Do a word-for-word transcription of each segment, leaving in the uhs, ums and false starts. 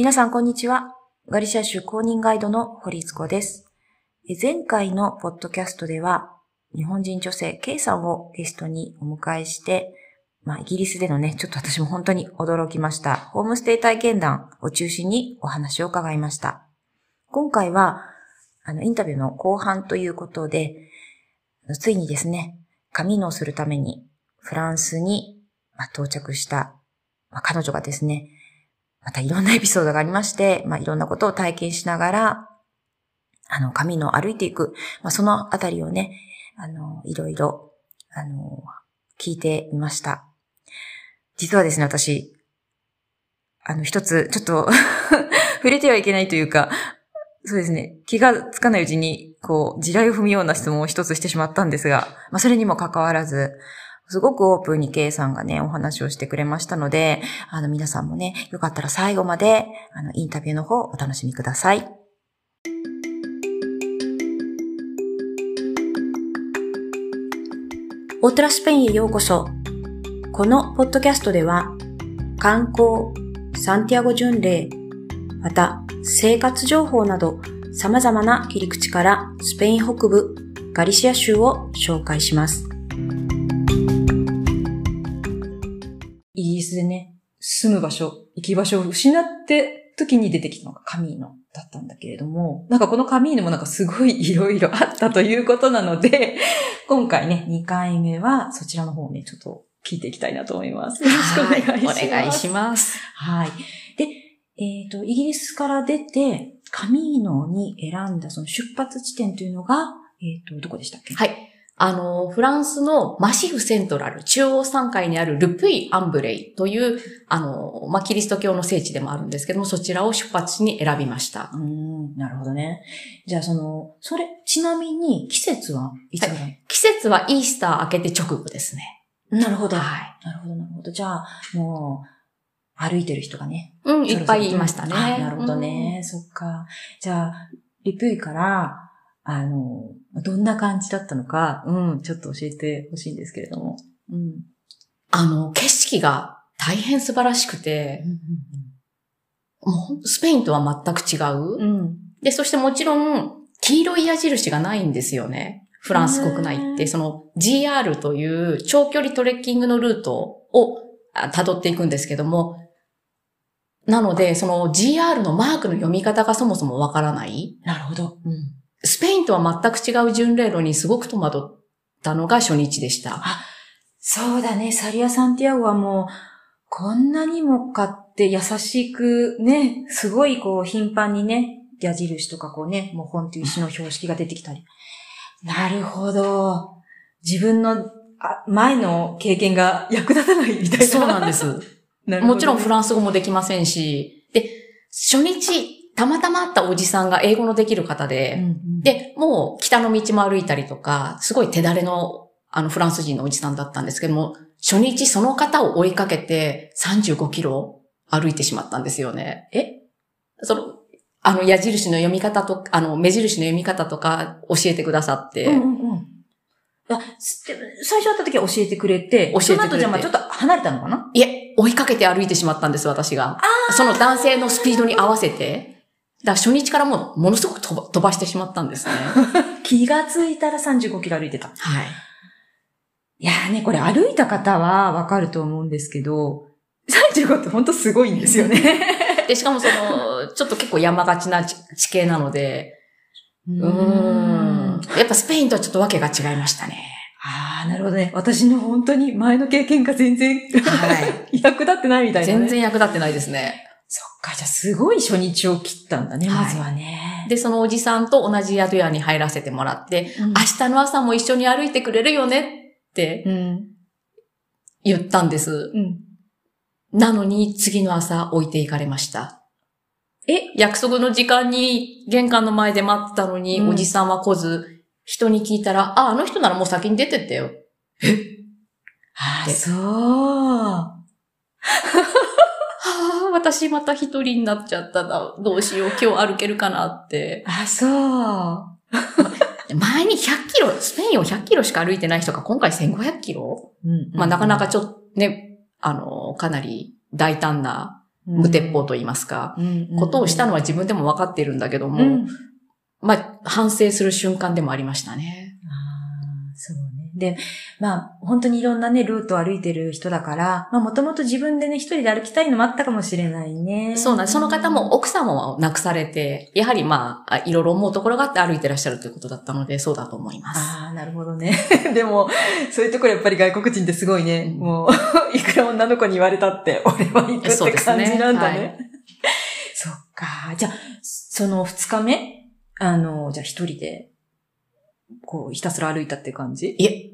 皆さん、こんにちは。ガリシア州公認ガイドの堀津子です。前回のポッドキャストでは、日本人女性 Kei さんをゲストにお迎えして、まあ、イギリスでのね、ちょっと私も本当に驚きました。ホームステイ体験談を中心にお話を伺いました。今回は、あの、インタビューの後半ということで、ついにですね、カミーノをするためにフランスに到着した彼女がですね、またいろんなエピソードがありまして、まあ、いろんなことを体験しながら、あの、カミーノを歩いていく、まあ、そのあたりをね、あの、いろいろ、あの、聞いてみました。実はですね、私、あの、一つ、ちょっと、触れてはいけないというか、そうですね、気がつかないうちに、こう、地雷を踏むような質問を一つしてしまったんですが、まあ、それにもかかわらず、すごくオープンに Kei さんがね、お話をしてくれましたので、あの、皆さんもね、よかったら最後まで、あの、インタビューの方、お楽しみください。オートラスペインへようこそ。このポッドキャストでは、観光、サンティアゴ巡礼、また生活情報など様々な切り口からスペイン北部ガリシア州を紹介します。イギリスでね、住む場所、行き場所を失って時に出てきたのがカミーノだったんだけれども、なんかこのカミーノもなんかすごいいろいろあったということなので、今回ね、にかいめはそちらの方をね、ちょっと聞いていきたいなと思います。よろしくお願いします。お願いします。はい。で、えっと、イギリスから出て、カミーノに選んだその出発地点というのが、えっと、どこでしたっけ？はい。あの、フランスのマシフセントラル、中央山塊にあるルプイ・アンブレイという、あの、まあ、キリスト教の聖地でもあるんですけども、そちらを出発地に選びました。うん、なるほどね。じゃあ、その、それ、ちなみに、季節はいつぐらい？はい、季節はイースター明けて直後ですね。なるほど。はい。なるほど、なるほど。じゃあ、もう、歩いてる人がね。うん、いっぱいいましたね。はい、なるほどね。うん、そっか。じゃあ、ルプイから、あの、どんな感じだったのか、うん、ちょっと教えてほしいんですけれども。うん。あの、景色が大変素晴らしくて、うんうんうん、もうスペインとは全く違う、うん。で、そしてもちろん、黄色い矢印がないんですよね。フランス国内って、その ジーアール という長距離トレッキングのルートを辿っていくんですけども、なので、その ジーアール のマークの読み方がそもそもわからない。なるほど。うん、スペインとは全く違う巡礼路にすごく戸惑ったのが初日でした。あ、そうだね。サリア・サンティアゴはもう、こんなにもかって優しくね、すごいこう頻繁にね、矢印とかこうね、もう本という石の標識が出てきたり。なるほど。自分の前の経験が役立たないみたいな。そうなんです。なるほどね。もちろんフランス語もできませんし、で、初日、たまたま会ったおじさんが英語のできる方で、うんうん、で、もう北の道も歩いたりとか、すごい手だれの、あの、フランス人のおじさんだったんですけども、初日その方を追いかけてさんじゅうごキロ歩いてしまったんですよね。え？その、あの、矢印の読み方とか、あの、目印の読み方とか教えてくださって。うんうんうん。あ、最初会った時は教えてくれて、教えてくれて。その後じゃあちょっと離れたのかな？いえ、追いかけて歩いてしまったんです、私が。その男性のスピードに合わせて。だから初日からもうものすごく飛ばしてしまったんですね。気がついたらさんじゅうごキロ歩いてた。はい。いやーね、これ歩いた方はわかると思うんですけど、さんじゅうごってほんとすごいんですよね。で、しかもその、ちょっと結構山がちな地形なので、うーん。やっぱスペインとはちょっとわけが違いましたね。ああ、なるほどね。私の本当に前の経験が全然、はい、役立ってないみたいな、ね。全然役立ってないですね。そっか、じゃあすごい初日を切ったんだね、はい、まずはね。で、そのおじさんと同じ宿屋に入らせてもらって、うん、明日の朝も一緒に歩いてくれるよねって言ったんです。うん、なのに次の朝置いていかれました。え？約束の時間に玄関の前で待ってたのに、うん、おじさんは来ず、人に聞いたら、あ、あの人ならもう先に出てったよ。え？ああ、そう。ああ、私また一人になっちゃったな。どうしよう。今日歩けるかなって。あ、そう。前にひゃっキロ、スペインをひゃっキロしか歩いてない人が今回せんごひゃくキロ、うんうんうん、まあなかなかちょっとね、あの、かなり大胆な無鉄砲と言いますか、うん、ことをしたのは自分でも分かっているんだけども、うん、まあ、反省する瞬間でもありましたね。ああ、そうね。で、まあ、本当にいろんなね、ルートを歩いてる人だから、まあ、もともと自分でね、一人で歩きたいのもあったかもしれないね。そうなんです。その方も奥様を亡くされて、やはりまあ、いろいろ思うところがあって歩いてらっしゃるということだったので、そうだと思います。ああ、なるほどね。でも、そういうところやっぱり外国人ってすごいね、うん、もう、いくら女の子に言われたって、俺は行くって感じなんだね。そうですね。はい、そっか。じゃあ、その二日目あの、じゃあ一人で、こう、ひたすら歩いたって感じ？いえ、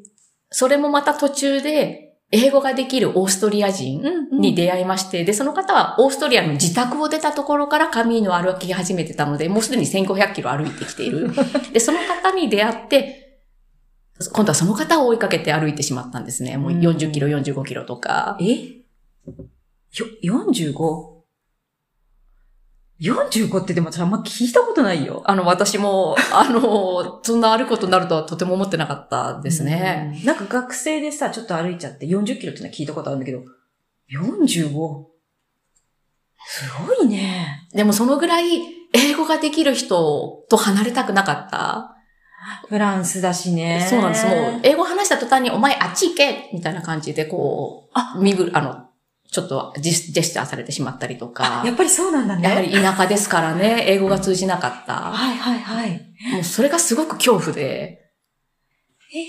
それもまた途中で、英語ができるオーストリア人に出会いまして、うんうん、で、その方はオーストリアの自宅を出たところからカミーノを歩き始めてたので、もうすでにせんごひゃくキロ歩いてきている。で、その方に出会って、今度はその方を追いかけて歩いてしまったんですね。もうよんじゅっキロ、よんじゅうごキロとか。え？よ、よんじゅうご？よんじゅうごってでもあんま聞いたことないよ。あの、私も、あの、そんな歩くことになるとはとても思ってなかったですね。なんか学生でさ、ちょっと歩いちゃってよんじゅっキロってのは聞いたことあるんだけど、よんじゅうご？ すごいね。でもそのぐらい英語ができる人と離れたくなかった。フランスだしね。そうなんです。もう、英語話した途端にお前あっち行けみたいな感じでこう、あ、身ぶ、あの、ちょっとジェスチャーされてしまったりとか。やっぱりそうなんだね。やはり田舎ですからね、英語が通じなかった。はいはいはい。もうそれがすごく恐怖で。へ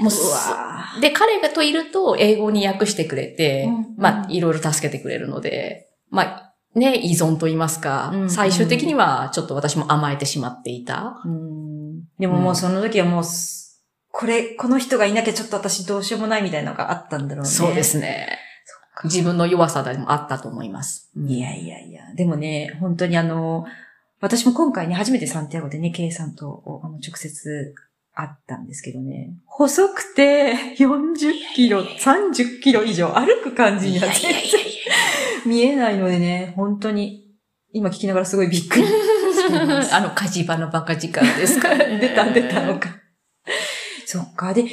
ー。もう、うわー。で、彼がといると英語に訳してくれて、うんうん、まあ、いろいろ助けてくれるので、まあ、ね、依存と言いますか、うんうん、最終的にはちょっと私も甘えてしまっていた。うん、でももうその時はもう、これ、この人がいなきゃちょっと私どうしようもないみたいなのがあったんだろうね。そうですね。自分の弱さでもあったと思います。いやいやいや。でもね、本当にあの、私も今回ね、初めてサンティアゴでね、ケイさんとあの直接会ったんですけどね、細くてよんじゅっキロ、さんじゅっキロ以上歩く感じになって、見えないのでね、本当に、今聞きながらすごいびっくりあの、火事場のバカ時間ですか出た、出たのか。そっか。で、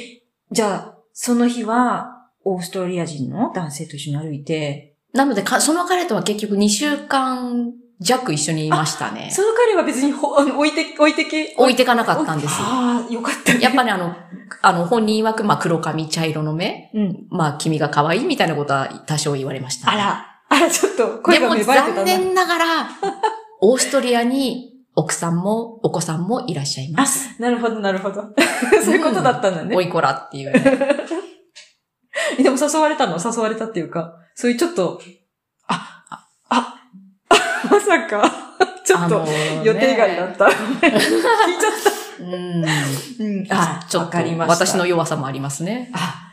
じゃあ、その日は、オーストリア人の男性と一緒に歩いて。なので、かその彼とは結局にしゅうかんじゃく一緒にいましたね。その彼は別にほあの置いて、置いてけ、置いてかなかったんですよ。ああ、よかった、ね。やっぱり、ね、あの、あの、本人曰く、まあ、黒髪、茶色の目。うん。まあ、君が可愛いみたいなことは多少言われました、ね。あら、あら、ちょっと声が芽生えてたな。でも残念ながら、オーストリアに奥さんもお子さんもいらっしゃいます。あ、なるほど、なるほど。そういうことだったんだね。おいこらっていう、ね。でも誘われたの誘われたっていうか、そういうちょっと、あ、あ、あ、あまさか、ちょっと予定外だった。聞いちゃった。うん。うん、あ、ちょっと私の弱さもありますね。あ、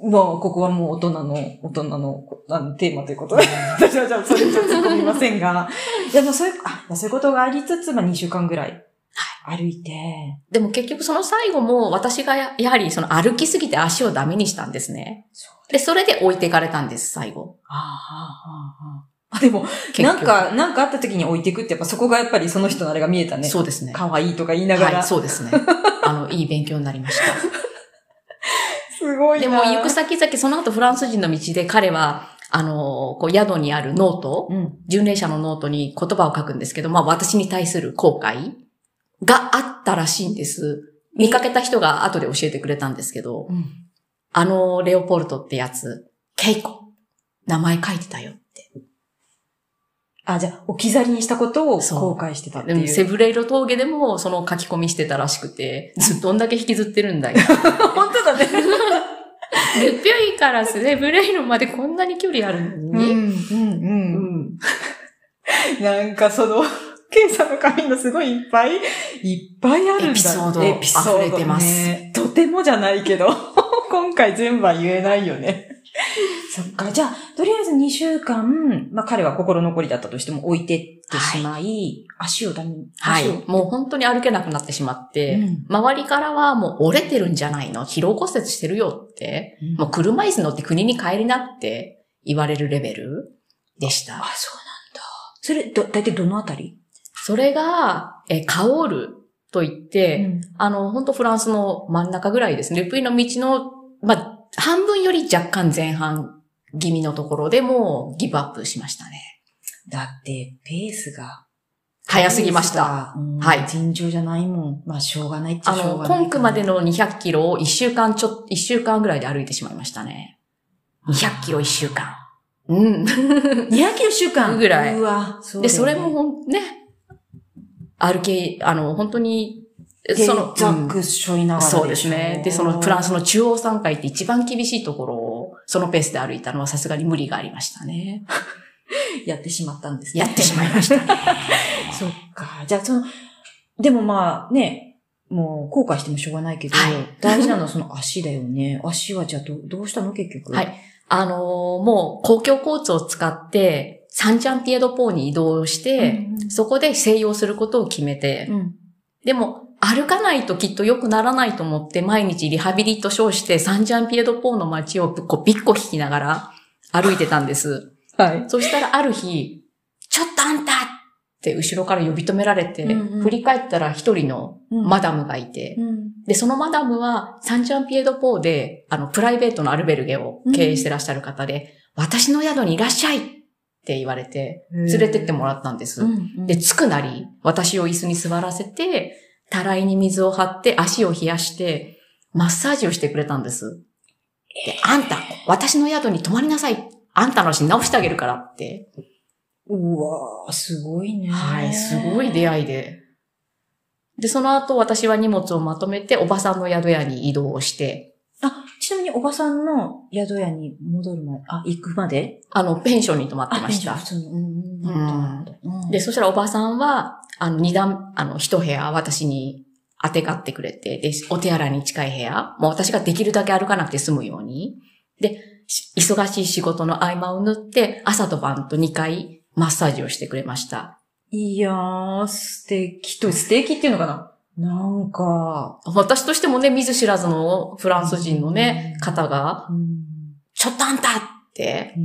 もうここはもう大人の、大人の、あのテーマということで。私はじゃあそれちょっと突っ込みませんが。いや、もうそういう、あ、そういうことがありつつ、まあにしゅうかんぐらい。歩いて。でも結局その最後も私が や, やはりその歩きすぎて足をダメにしたんですね。そうです。で、それで置いていかれたんです、最後。ああ、ああ、ああ。でも、なんか、なんかあった時に置いていくってやっぱそこがやっぱりその人のあれが見えたね。そうですね。かわいいとか言いながら。はい、そうですね。あの、いい勉強になりました。すごいな。でも行く先々、その後フランス人の道で彼は、あの、こう宿にあるノート、うん、巡礼者のノートに言葉を書くんですけど、まあ私に対する後悔があったらしいんです。見かけた人が後で教えてくれたんですけど、うん、あのレオポルトってやつ、ケイコ、名前書いてたよって。あ、じゃあ置き去りにしたことを後悔してたっていう。でもセブレイロ峠でもその書き込みしてたらしくて、ずっとどんだけ引きずってるんだよ。本当だね。ルピュイからセブレイロまでこんなに距離あるのに。うんうんうん。うん、なんかその、ケイさんの紙のすごいいっぱいいっぱいあるんだ。エピソード、エピソード、ね、溢れてます。とてもじゃないけど、今回全部は言えないよね。そっか、じゃあ、とりあえずにしゅうかん、まあ彼は心残りだったとしても置いてってしまい、はい、足をダメに。はい。もう本当に歩けなくなってしまって、うん、周りからはもう折れてるんじゃないの？疲労骨折してるよって、うん、もう車椅子乗って国に帰りなって言われるレベルでした。あ、そうなんだ。それ、ど、だいたいどのあたり？それが、え、カオールといって、うん、あの、本当フランスの真ん中ぐらいですね。ルプイの道の、まあ、半分より若干前半気味のところでもうギブアップしましたね。だって、ペースが。早すぎました。はい。尋常じゃないもん。まあ、しょうがないっちゃしょうがない。あの、今区までのにひゃくキロをいっしゅうかんちょ、いっしゅうかんぐらいで歩いてしまいましたね。にひゃくキロいっしゅうかん。うん。にひゃくキロいっしゅうかんぐらい。うわ、そうで、それもほん、ね。歩き、あの、本当に、その、ザックしょいながら。そうですね。で、そのフランスの中央山階って一番厳しいところを、そのペースで歩いたのはさすがに無理がありましたね。やってしまったんですね。やってしまいました、ね。そっか。じゃあ、その、でもまあね、もう後悔してもしょうがないけど、はい、大事なのはその足だよね。足はじゃあ ど, どうしたの結局。はい。あのー、もう公共交通を使って、サンジャンピエドポーに移動して、うんうん、そこで静養することを決めて、うん、でも、歩かないときっと良くならないと思って、毎日リハビリと称して、サンジャンピエドポーの街をこうびっこ引きながら歩いてたんです。はい。そしたらある日、ちょっとあんたって後ろから呼び止められて、うんうん、振り返ったら一人のマダムがいて、うんうん、で、そのマダムはサンジャンピエドポーで、あの、プライベートのアルベルゲを経営してらっしゃる方で、うん、私の宿にいらっしゃいって言われて、連れてってもらったんです。うんうん、で、着くなり、私を椅子に座らせて、たらいに水を張って、足を冷やして、マッサージをしてくれたんです。で、あんた、私の宿に泊まりなさい。あんたの足直してあげるからって。うわー、すごいね。はい、すごい出会いで。で、その後私は荷物をまとめておばさんの宿屋に移動して。あ、ちなみにおばさんの宿屋に戻るまで、あ、行くまで？あの、ペンションに泊まってました。あ、ペンション、普通の、うん。で、そしたらおばさんは、あの、二段、あの、一部屋私に当てがってくれて、で、お手洗いに近い部屋、もう私ができるだけ歩かなくて済むように。で、忙しい仕事の合間を縫って、朝と晩とにかいマッサージをしてくれました。いやー、素敵と、素敵っていうのかななんか、私としてもね、見ず知らずのフランス人のね、方が、ちょっとあんたって、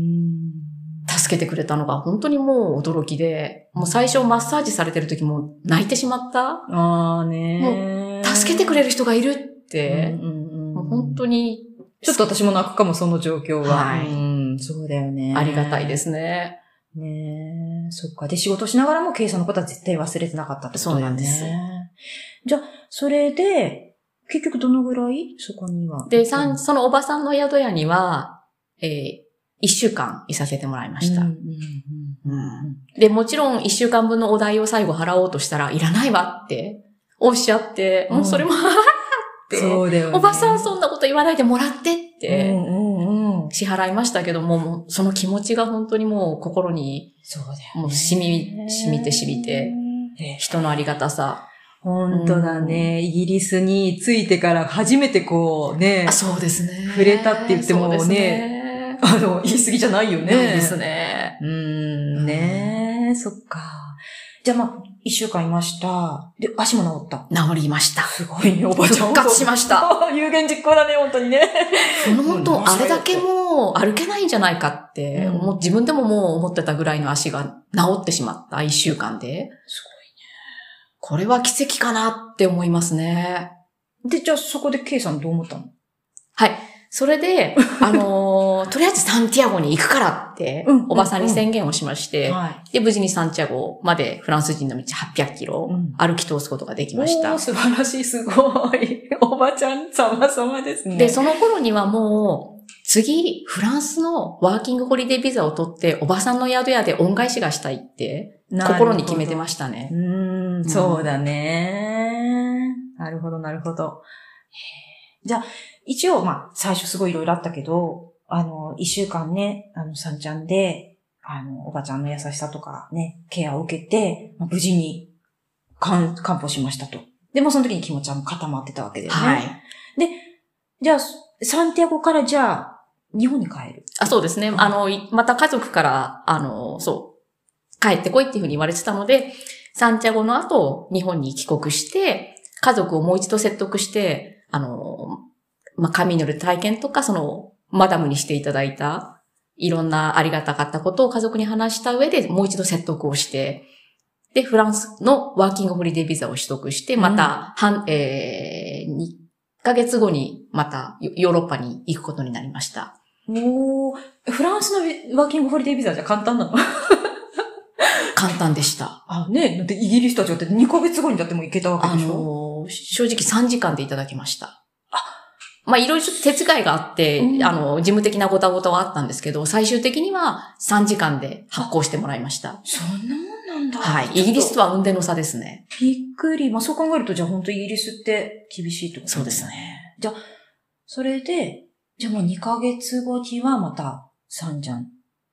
助けてくれたのが本当にもう驚きで、もう最初マッサージされてる時も泣いてしまった。ああねー。もう、助けてくれる人がいるって、もう本当に、ちょっと私も泣くかも、その状況は。はい。うん、そうだよね。ありがたいですね。ねえ、そっか。で、仕事しながらも、ケイさんのことは絶対忘れてなかったってことだよね。そうなんです。じゃあ、それで、結局どのぐらいそこには。で、さん、そのおばさんの宿屋には、えー、いっしゅうかんいさせてもらいました。で、もちろんいっしゅうかんぶんのお代を最後払おうとしたら、いらないわって、おっしゃって、うん、もうそれも、そうだよね。おばさんそんなこと言わないでもらってって、支払いましたけども、その気持ちが本当にもう心に、そうだよね。もう染み、染みて染みて、人のありがたさ。本当だね。うん、イギリスに着いてから初めてこうね、そうですね。触れたって言ってもね、ねあの、言い過ぎじゃないよね。そうですね。うん、ねえ、そっか。じゃあまあ、一週間いました。で、足も治った。治りました。すごいね、おばちゃん。復活しました。有言実行だね、本当にね。その本当、あれだけもう歩けないんじゃないかって、うん、もう自分でももう思ってたぐらいの足が治ってしまった、一週間で。すごいね。これは奇跡かなって思いますね。で、じゃあそこでケイさんどう思ったの？はい。それで、あのー、とりあえずサンティアゴに行くからって、おばさんに宣言をしまして、で、無事にサンティアゴまでフランス人の道はっぴゃくキロ歩き通すことができました。うん、素晴らしい、すごい。おばちゃん様々ですね。で、その頃にはもう、次、フランスのワーキングホリデービザを取って、おばさんの宿屋で恩返しがしたいって、心に決めてましたね。うん、そうだね。なるほど、なるほど。じゃあ、一応、まあ、最初すごいいろいろあったけど、あの、一週間ね、あの、サンちゃんで、あの、おばちゃんの優しさとかね、ケアを受けて、まあ、無事に、完歩しましたと。で、もうその時に気持ちはもう固まってたわけだよね。はい。で、じゃあ、サンティアゴからじゃあ、日本に帰る。あ、そうですね。あの、また家族から、あの、そう、帰ってこいっていうふうに言われてたので、サンティアゴの後、日本に帰国して、家族をもう一度説得して、あの、まあ、神による体験とか、その、マダムにしていただいた、いろんなありがたかったことを家族に話した上で、もう一度説得をして、で、フランスのワーキングホリデービザを取得して、また、半、うん、えー、にかげつごに、また、ヨーロッパに行くことになりました。おー、フランスのワーキングホリデービザじゃ簡単なの簡単でした。あ、ねえ、だってイギリスたちだってにかげつごにだってもう行けたわけでしょ。あのー、正直さんじかんでいただきました。まあいろいろちょっと手遣いがあって、うん、あの、事務的なごたごたはあったんですけど、最終的にはさんじかんで発行してもらいました。そんなもんなんだ。はい。イギリスとは運転の差ですね。びっくり。まあそう考えると、じゃあ本当イギリスって厳しいってことですね。そうですね。じゃあ、それで、じゃあもうにかげつごにはまた、サンジャン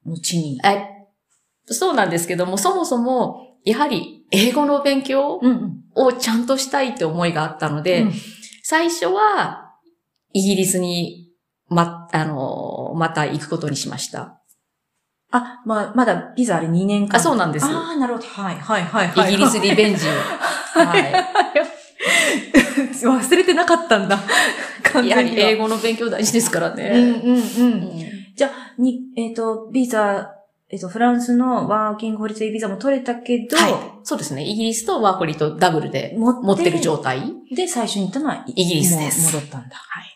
の地に。え、そうなんですけども、そもそも、やはり英語の勉強をちゃんとしたいって思いがあったので、うんうん、最初は、イギリスに、ま、あの、また行くことにしました。あ、まあ、まだビザあれにねんかん。あ、そうなんです。ああ、なるほど。はい、はい、はい、はい。イギリスリベンジ。はい。忘れてなかったんだ。完全に。やはり英語の勉強大事ですからね。うん、うん、うん。じゃあ、に、えっと、ビザ、えっと、フランスのワーキングホリデービザも取れたけど、はい、そうですね。イギリスとワーホリとダブルで持ってる状態。で、最初に行ったのはイギリスです。戻ったんだ。はい。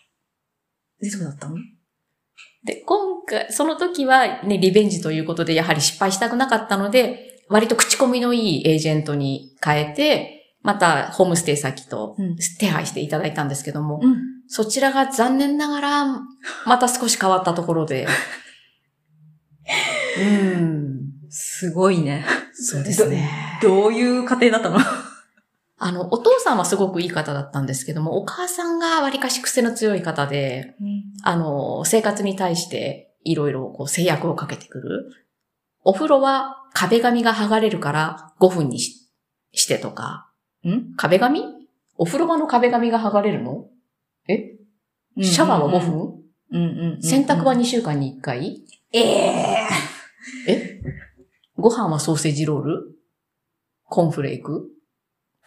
で、そうだったの？で、今回、その時はね、リベンジということで、やはり失敗したくなかったので、割と口コミのいいエージェントに変えて、またホームステイ先と手配していただいたんですけども、うん、そちらが残念ながら、また少し変わったところで。うん。すごいね。そうですね。ど、どういう家庭だったの？あの、お父さんはすごくいい方だったんですけども、お母さんがわりかし癖の強い方で、うん、あの、生活に対していろいろこう制約をかけてくる。お風呂は壁紙が剥がれるからごふんに し, してとか。ん？壁紙？お風呂場の壁紙が剥がれるの？え？シャワーはごふん？洗濯はにしゅうかんにいっかい？ええー、え？ご飯はソーセージロール？コーンフレーク？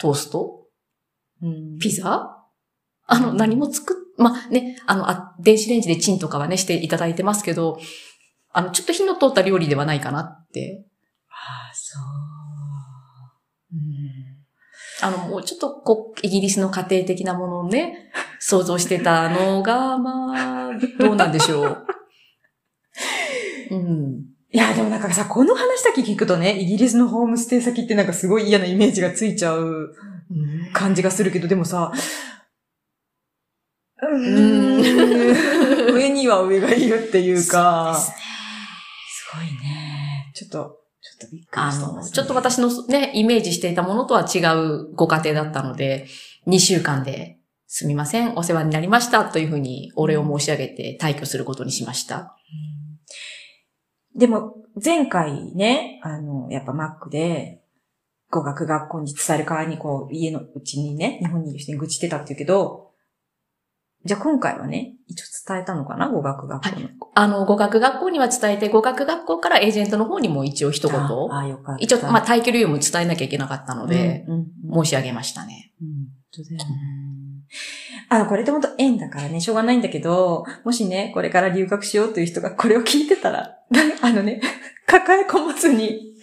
トースト、うん、ピザ、あの、何も作っ、まあ、ね、あのあ、電子レンジでチンとかはね、していただいてますけど、あの、ちょっと火の通った料理ではないかなって。ああ、そう。うん、あの、もうちょっとこう、イギリスの家庭的なものをね、想像してたのが、まあ、どうなんでしょう。うん。いや、でもなんかさ、この話だけ聞くとね、イギリスのホームステイ先ってなんかすごい嫌なイメージがついちゃう感じがするけど、でもさ、うーん、上には上がいるっていうか、そうですね。すごいね。ちょっと、ちょっとびっくりした、ね。あの、ちょっと私のね、イメージしていたものとは違うご家庭だったので、にしゅうかんですみません、お世話になりましたというふうにお礼を申し上げて退去することにしました。でも、前回ね、あの、やっぱマックで、語学学校に伝える側にこう、家のうちにね、日本にいる人に愚痴ってたって言うけど、じゃあ今回はね、一応伝えたのかな、語学学校の。はい、あの、語学学校には伝えて、語学学校からエージェントの方にも一応一言。ああ、よかった。一応、まあ、退去理由も伝えなきゃいけなかったので、うんうんうん、申し上げましたね。うん、本当だよね。あの、これって本当縁だからね、しょうがないんだけど、もしね、これから留学しようという人がこれを聞いてたら、あのね、抱え込まずに、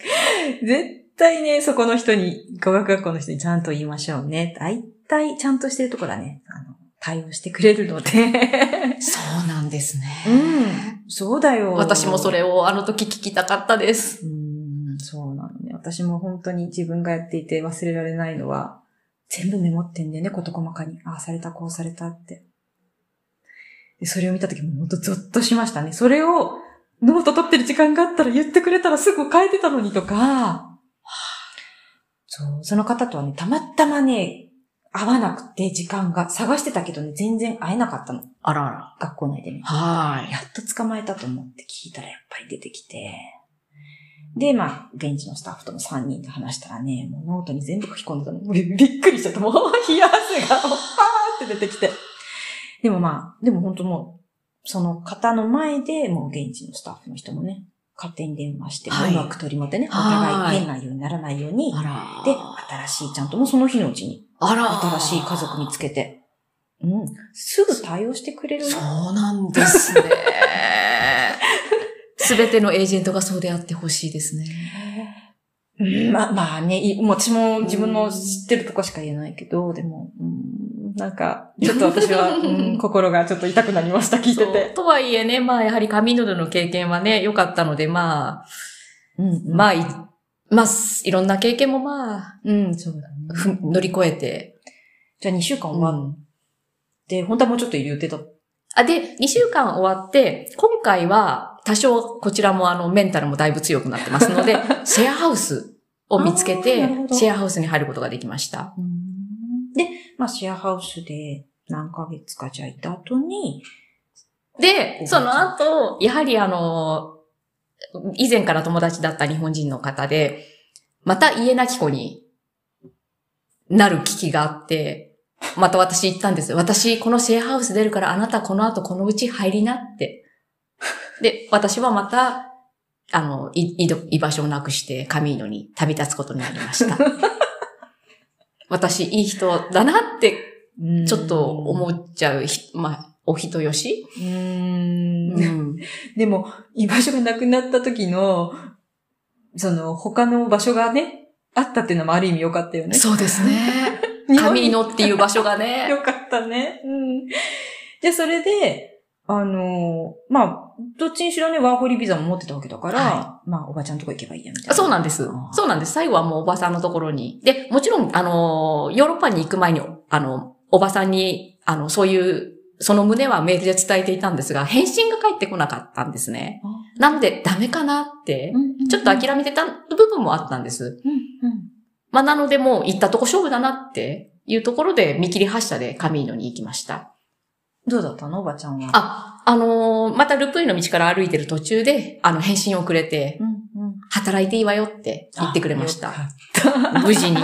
絶対ね、そこの人に、語学学校の人にちゃんと言いましょうね。大体ちゃんとしてるところはね、あの、対応してくれるので。そうなんですね。うん。そうだよ。私もそれをあの時聞きたかったです。うん、そうなのね。私も本当に自分がやっていて忘れられないのは、全部メモってんだよね、こと細かに。ああ、された、こうされたって。でそれを見たときもほんとゾッとしましたね。それをノート取ってる時間があったら言ってくれたらすぐ書いてたのにとか、そう、その方とはね、たまたまね、会わなくて時間が、探してたけどね、全然会えなかったの。あらあら。学校内でね。はい。やっと捕まえたと思って聞いたらやっぱり出てきて、で、まあ、現地のスタッフともさんにんで話したらね、もうノートに全部書き込んでたの。びっくりしちゃった。もう、冷や汗が、もう、はーって出てきて。でもまあ、でも本当もう、その方の前で、もう現地のスタッフの人もね、勝手に電話して、はい、うまく取り持ってね、お互い変なようにならないように、で、新しい、ちゃんともうその日のうちに、新しい家族見つけて、うん、すぐ対応してくれる。そうなんですね。すべてのエージェントがそうであってほしいですね。まあ、まあね、もう私も自分の知ってるとこしか言えないけど、でも、うん、うん、なんか、ちょっと私は、うん、心がちょっと痛くなりました、聞いてて。とはいえね、まあやはり神野での経験はね、良かったので、まあ、うんうん、まあ、い、まあ、いろんな経験もまあ、うん、そうだね、乗り越えて。じゃあにしゅうかん終わって、うん、で、本当はもうちょっといる予定だった。あ、で、にしゅうかん終わって、今回は多少こちらもあのメンタルもだいぶ強くなってますので、シェアハウスを見つけて、シェアハウスに入ることができました。で、まあシェアハウスで何ヶ月かじゃいた後に、で、その後、やはりあの、以前から友達だった日本人の方で、また家なき子になる危機があって、また私言ったんですよ。私、このシェアハウス出るからあなたこの後このうち入りなって。で、私はまた、あの、い、居場所をなくしてカミーノに旅立つことになりました。私、いい人だなって、ちょっと思っちゃう、まあ、お人よし。うーんうん、でも、居場所がなくなった時の、その、他の場所がね、あったっていうのもある意味良かったよね。そうですね。神野っていう場所がね。よかったね。うん。で、それで、あのー、まあ、どっちにしろね、ワーホリビザも持ってたわけだから、はい、まあ、おばちゃんのとこ行けばいいや、みたいな。そうなんです。そうなんです。最後はもうおばさんのところに。で、もちろん、あのー、ヨーロッパに行く前に、あの、おばさんに、あの、そういう、その旨はメールで伝えていたんですが、返信が返ってこなかったんですね。なので、ダメかなって、うんうんうん、ちょっと諦めてた部分もあったんです。うんうんまあ、なのでもう行ったとこ勝負だなっていうところで見切り発車でカミーノに行きました。どうだったのおばちゃんは。あ、あのー、またルプイの道から歩いてる途中で、あの、返信をくれて、うんうん、働いていいわよって言ってくれました。無事に。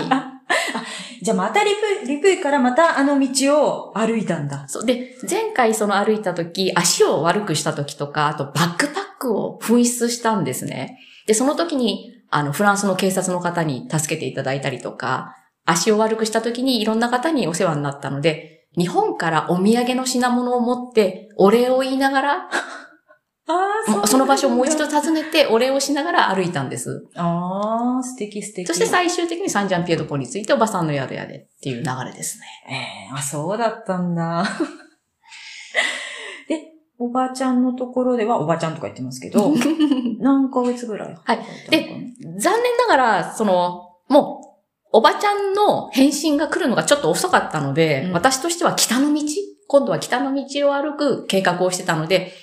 じゃあまたリプイ、リプイからまたあの道を歩いたんだ。そう。で、前回その歩いた時、足を悪くした時とか、あとバックパックを紛失したんですね。で、その時に、あの、フランスの警察の方に助けていただいたりとか、足を悪くした時にいろんな方にお世話になったので、日本からお土産の品物を持って、お礼を言いながら、あその場所をもう一度訪ねて、お礼をしながら歩いたんです。ああ、素敵素敵。そして最終的にサンジャンピエドポに着いて、おばさんの宿屋でっていう流れですね。えー、あ、そうだったんだ。おばちゃんのところでは、おばちゃんとか言ってますけど、何ヶ月ぐらい、ね、はい。で、残念ながら、その、もう、おばちゃんの返信が来るのがちょっと遅かったので、うん、私としては北の道、今度は北の道を歩く計画をしてたので、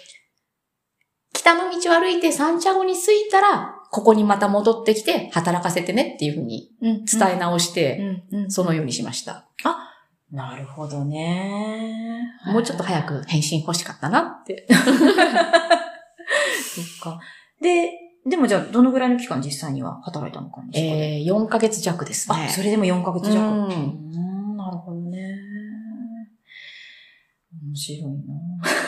北の道を歩いてサンチャゴに着いたら、ここにまた戻ってきて、働かせてねっていうふうに伝え直して、うんうん、そのようにしました。あなるほどね。もうちょっと早く返信欲しかったなって。そっか。で、でもじゃあどのぐらいの期間実際には働いたのかな？えー、よんかげつ弱ですね。あ、それでもよんかげつ弱。うん、うんなるほどね。面白い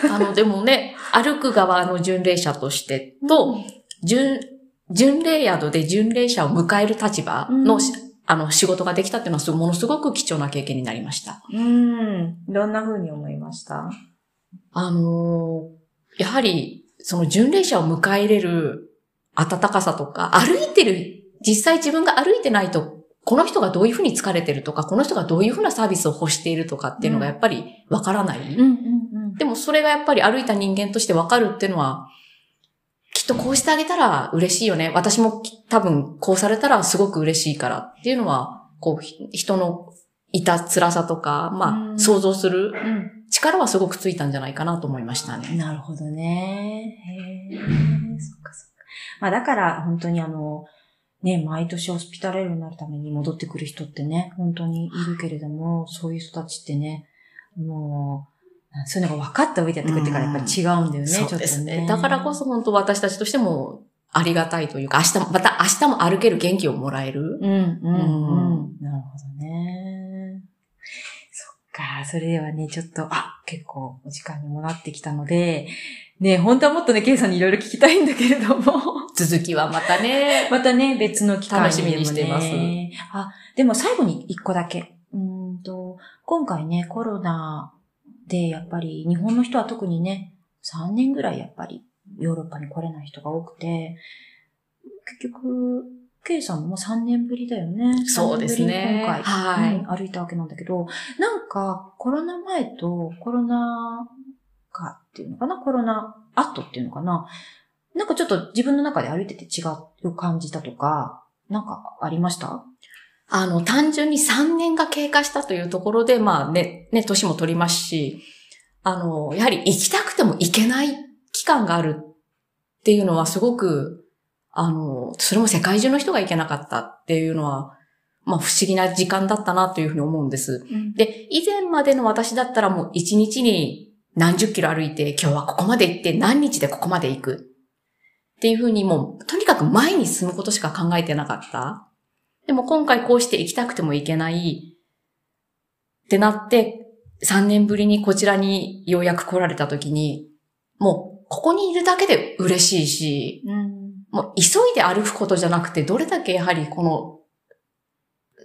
な。あの、でもね、歩く側の巡礼者としてと、巡、巡礼宿で巡礼者を迎える立場の、うんあの、仕事ができたっていうのは、ものすごく貴重な経験になりました。うん。どんな風に思いました？あの、やはり、その巡礼者を迎え入れる温かさとか、歩いてる、実際自分が歩いてないと、この人がどういう風に疲れてるとか、この人がどういう風なサービスを欲しているとかっていうのがやっぱりわからない。うんうんうんうん、でもそれがやっぱり歩いた人間としてわかるっていうのは、きっとこうしてあげたら嬉しいよね。私も多分こうされたらすごく嬉しいからっていうのは、こう、人のいた辛さとか、まあ、想像する力はすごくついたんじゃないかなと思いましたね。なるほどね。へー。そっかそっか。まあだから本当にあの、ね、毎年ホスピタレールになるために戻ってくる人ってね、本当にいるけれども、そういう人たちってね、もう、そういうのが分かった上でやってくれてからやっぱり違うんだよね。うん、そうですね。ちょっとね。だからこそ本当私たちとしてもありがたいというか、明日も、また明日も歩ける元気をもらえる。うん、うん、うん。なるほどね。そっか、それではね、ちょっと、あ、結構お時間にもなってきたので、ね、本当はもっとね、ケイさんにいろいろ聞きたいんだけれども。続きはまたね。またね、別の機会に、ね、楽しみにしています。あ、でも最後に一個だけ。うんと、今回ね、コロナ、で、やっぱり日本の人は特にね、さんねんぐらいやっぱりヨーロッパに来れない人が多くて、結局、K さんもさんねんぶりだよね。そうですね。今回、はい、歩いたわけなんだけど、なんかコロナ前とコロナ禍っていうのかな、コロナ後っていうのかな、なんかちょっと自分の中で歩いてて違う感じだとか、なんかありました？あの、単純にさんねんが経過したというところで、まあね、ね、年も取りますし、あの、やはり行きたくても行けない期間があるっていうのはすごく、あの、それも世界中の人が行けなかったっていうのは、まあ不思議な時間だったなというふうに思うんです。うん、で、以前までの私だったらもういちにちに何十キロ歩いて、今日はここまで行って何日でここまで行くっていうふうに、もうとにかく前に進むことしか考えてなかった。でも今回こうして行きたくても行けないってなって、さんねんぶりにこちらにようやく来られた時に、もうここにいるだけで嬉しいし、うん、もう急いで歩くことじゃなくて、どれだけやはりこの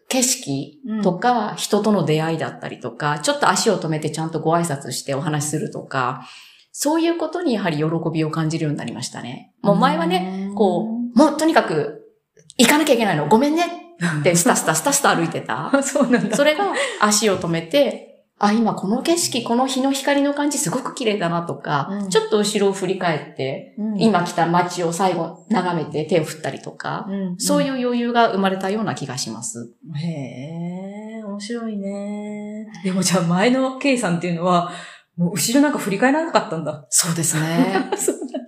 景色とか人との出会いだったりとか、うん、ちょっと足を止めてちゃんとご挨拶してお話しするとか、そういうことにやはり喜びを感じるようになりましたね。もう前はね、うん、こう、もうとにかく行かなきゃいけないの、ごめんね。で、スタスタスタスタ歩いてた。そうなんだ。それが足を止めて、あ、今この景色、この日の光の感じすごく綺麗だなとか、うん、ちょっと後ろを振り返って、うん、今来た街を最後眺めて手を振ったりとか、うん、そういう余裕が生まれたような気がします。うん、へー、面白いね。でもじゃあ前のKさんっていうのは、もう後ろなんか振り返らなかったんだ。そうですね。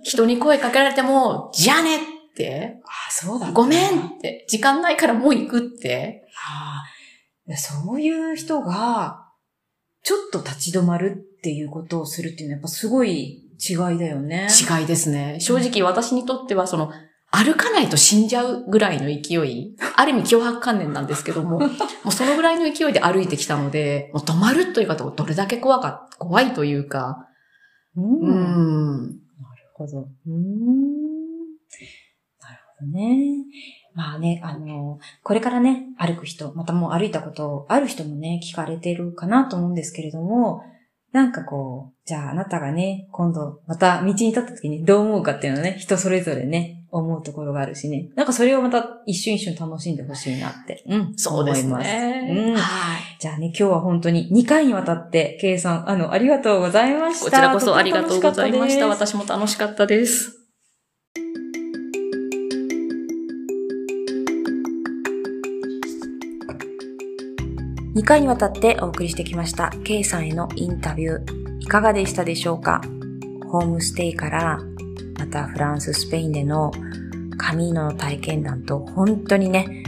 人に声かけられても、じゃあねって、ああ、そうだね、ごめんって、時間ないからもう行くって、はあ、そういう人が、ちょっと立ち止まるっていうことをするっていうのはやっぱすごい違いだよね。違いですね。正直私にとってはその、歩かないと死んじゃうぐらいの勢い、ある意味脅迫観念なんですけども、もうそのぐらいの勢いで歩いてきたので、もう止まるという方がどれだけ怖か、怖いというか、うん。うん、なるほど。うんね。まあね、あの、これからね、歩く人、またもう歩いたことある人もね、聞かれてるかなと思うんですけれども、なんかこう、じゃああなたがね、今度また道に立った時にどう思うかっていうのはね、人それぞれね、思うところがあるしね、なんかそれをまた一瞬一瞬楽しんでほしいなって、うん、そうですね、思います。うん、はい。じゃあね、今日は本当ににかいにわたって、Keiさん、あの、ありがとうございました。こちらこそありがとうございました。私も楽しかったです。にかいにわたってお送りしてきました K さんへのインタビュー、いかがでしたでしょうか。ホームステイから、またフランス、スペインでのカミーノの体験談と、本当にね、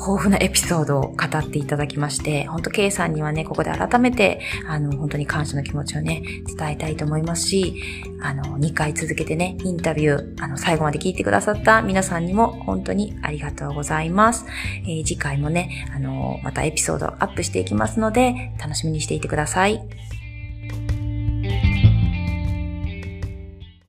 豊富なエピソードを語っていただきまして、本当 K さんにはね、ここで改めてあの本当に感謝の気持ちをね、伝えたいと思いますし、あのにかい続けてね、インタビュー、あの最後まで聞いてくださった皆さんにも本当にありがとうございます。えー、次回もね、あのまたエピソードアップしていきますので、楽しみにしていてください。